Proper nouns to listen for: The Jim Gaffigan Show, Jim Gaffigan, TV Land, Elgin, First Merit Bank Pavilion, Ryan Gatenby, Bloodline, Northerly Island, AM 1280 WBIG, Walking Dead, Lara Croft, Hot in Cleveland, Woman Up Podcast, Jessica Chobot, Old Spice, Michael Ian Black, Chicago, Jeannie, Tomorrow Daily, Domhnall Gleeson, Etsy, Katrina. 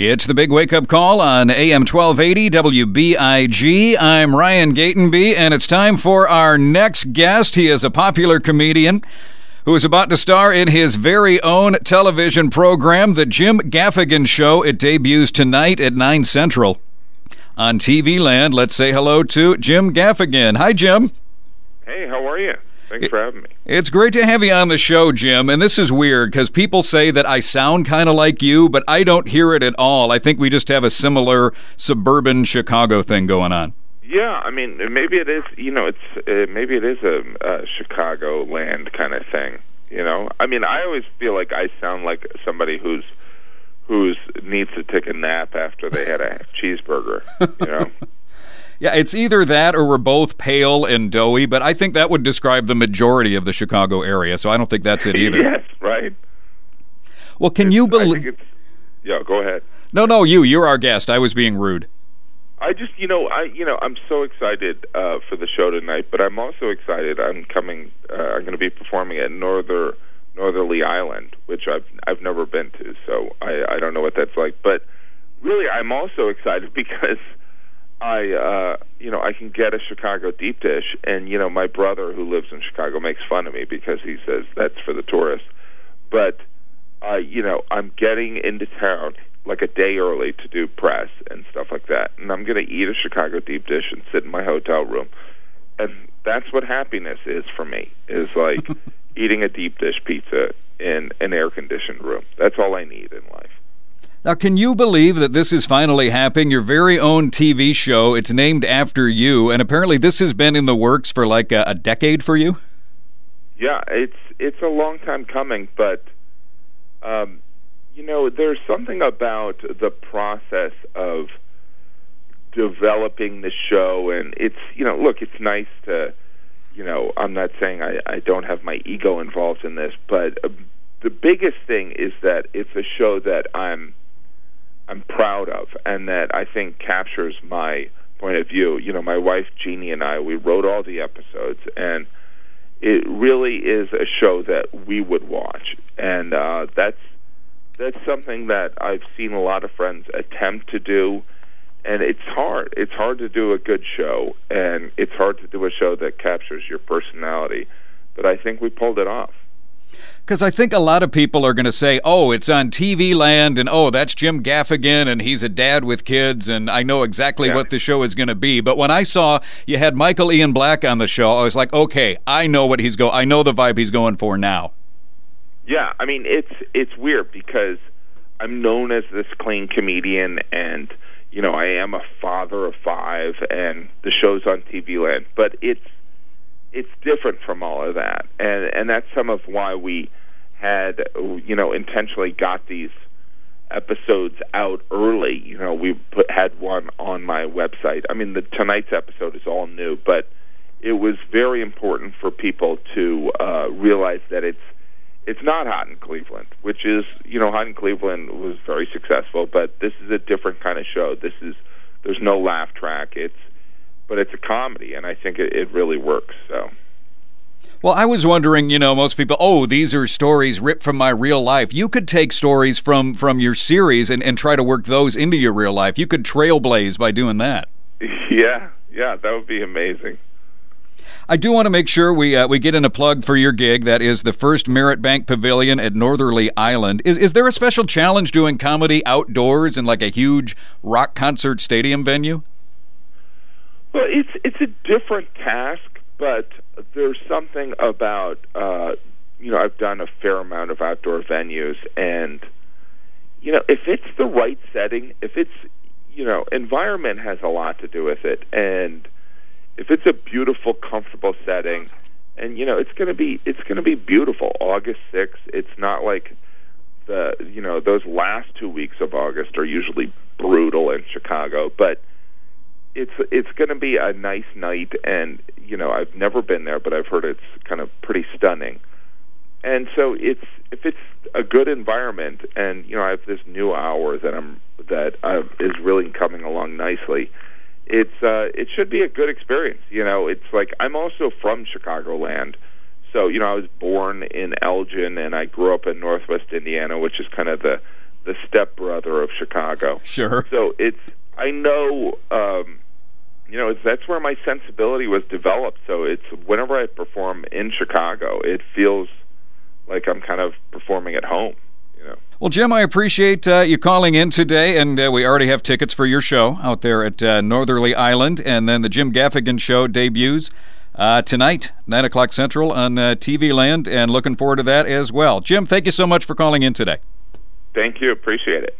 It's the Big Wake Up Call on AM 1280 WBIG. I'm Ryan Gatenby, and it's time for our next guest. He is a popular comedian who is about to star in his very own television program, The Jim Gaffigan Show. It debuts tonight at 9 Central on TV Land. Let's say hello to Jim Gaffigan. Hi, Jim. Hey, how are you? Thanks for having me. It's great to have you on the show, Jim. And this is weird because people say that I sound kind of like you, but I don't hear it at all. I think we just have a similar suburban Chicago thing going on. Yeah, I mean, maybe it is. You know, maybe it is a Chicago land kind of thing. You know, I mean, I always feel like I sound like somebody who needs to take a nap after they had a cheeseburger. You know. Yeah, it's either that or we're both pale and doughy, but I think that would describe the majority of the Chicago area, so I don't think that's it either. Yes, right. Well, you believe... Yeah, go ahead. No, you're our guest. I was being rude. I just, I'm so excited for the show tonight, but I'm also excited I'm going to be performing at Northerly Island, which I've never been to, so I don't know what that's like. But really, I'm also excited because... I can get a Chicago deep dish, and, you know, my brother who lives in Chicago makes fun of me because he says that's for the tourists. But, I'm getting into town like a day early to do press and stuff like that, and I'm going to eat a Chicago deep dish and sit in my hotel room. And that's what happiness is for me, is like eating a deep dish pizza in an air-conditioned room. That's all I need in life. Now, can you believe that this is finally happening? Your very own TV show, it's named after you, and apparently this has been in the works for like a decade for you? Yeah, it's a long time coming, but, there's something about the process of developing the show, and it's, look, it's nice to, I'm not saying I don't have my ego involved in this, but the biggest thing is that it's a show that I'm proud of, and that I think captures my point of view. My wife Jeannie and I, we wrote all the episodes, and it really is a show that we would watch, and that's something that I've seen a lot of friends attempt to do, and it's hard. It's hard to do a good show, and it's hard to do a show that captures your personality, but I think we pulled it off. Because I think a lot of people are going to say, oh, it's on TV Land, and oh, that's Jim Gaffigan, and he's a dad with kids, and I know exactly what the show is going to be. But when I saw you had Michael Ian Black on the show, I was like, okay, I know the vibe he's going for now. Yeah, I mean, it's weird because I'm known as this clean comedian, and, I am a father of 5, and the show's on TV Land, but it's different from all of that, and that's some of why we had, intentionally got these episodes out early. We had one on my website. I mean, tonight's episode is all new, but it was very important for people to realize that it's not Hot in Cleveland, which is, Hot in Cleveland was very successful, but this is a different kind of show. There's no laugh track. But it's a comedy, and I think it really works. So, well, I was wondering, most people, oh, these are stories ripped from my real life. You could take stories from your series and try to work those into your real life. You could trailblaze by doing that. Yeah, that would be amazing. I do want to make sure we get in a plug for your gig. That is the First Merit Bank Pavilion at Northerly Island. Is there a special challenge doing comedy outdoors in like a huge rock concert stadium venue? Well, it's a different task, but there's something about, I've done a fair amount of outdoor venues, and, if it's the right setting, if it's, environment has a lot to do with it, and if it's a beautiful, comfortable setting, and, it's going to be beautiful. August 6th, it's not like the, those last 2 weeks of August are usually brutal in Chicago, but it's going to be a nice night, and I've never been there, but I've heard it's kind of pretty stunning. And so if it's a good environment, and I have this new hour that is really coming along nicely, it should be a good experience. It's like I'm also from Chicagoland, so I was born in Elgin, and I grew up in Northwest Indiana, which is kind of the the stepbrother of Chicago. Sure. So it's, I know, you know, that's where my sensibility was developed. So it's whenever I perform in Chicago, it feels like I'm kind of performing at home. Well, Jim, I appreciate you calling in today, and we already have tickets for your show out there at Northerly Island, and then the Jim Gaffigan Show debuts tonight, 9 o'clock Central on TV Land, and looking forward to that as well. Jim, thank you so much for calling in today. Thank you. Appreciate it.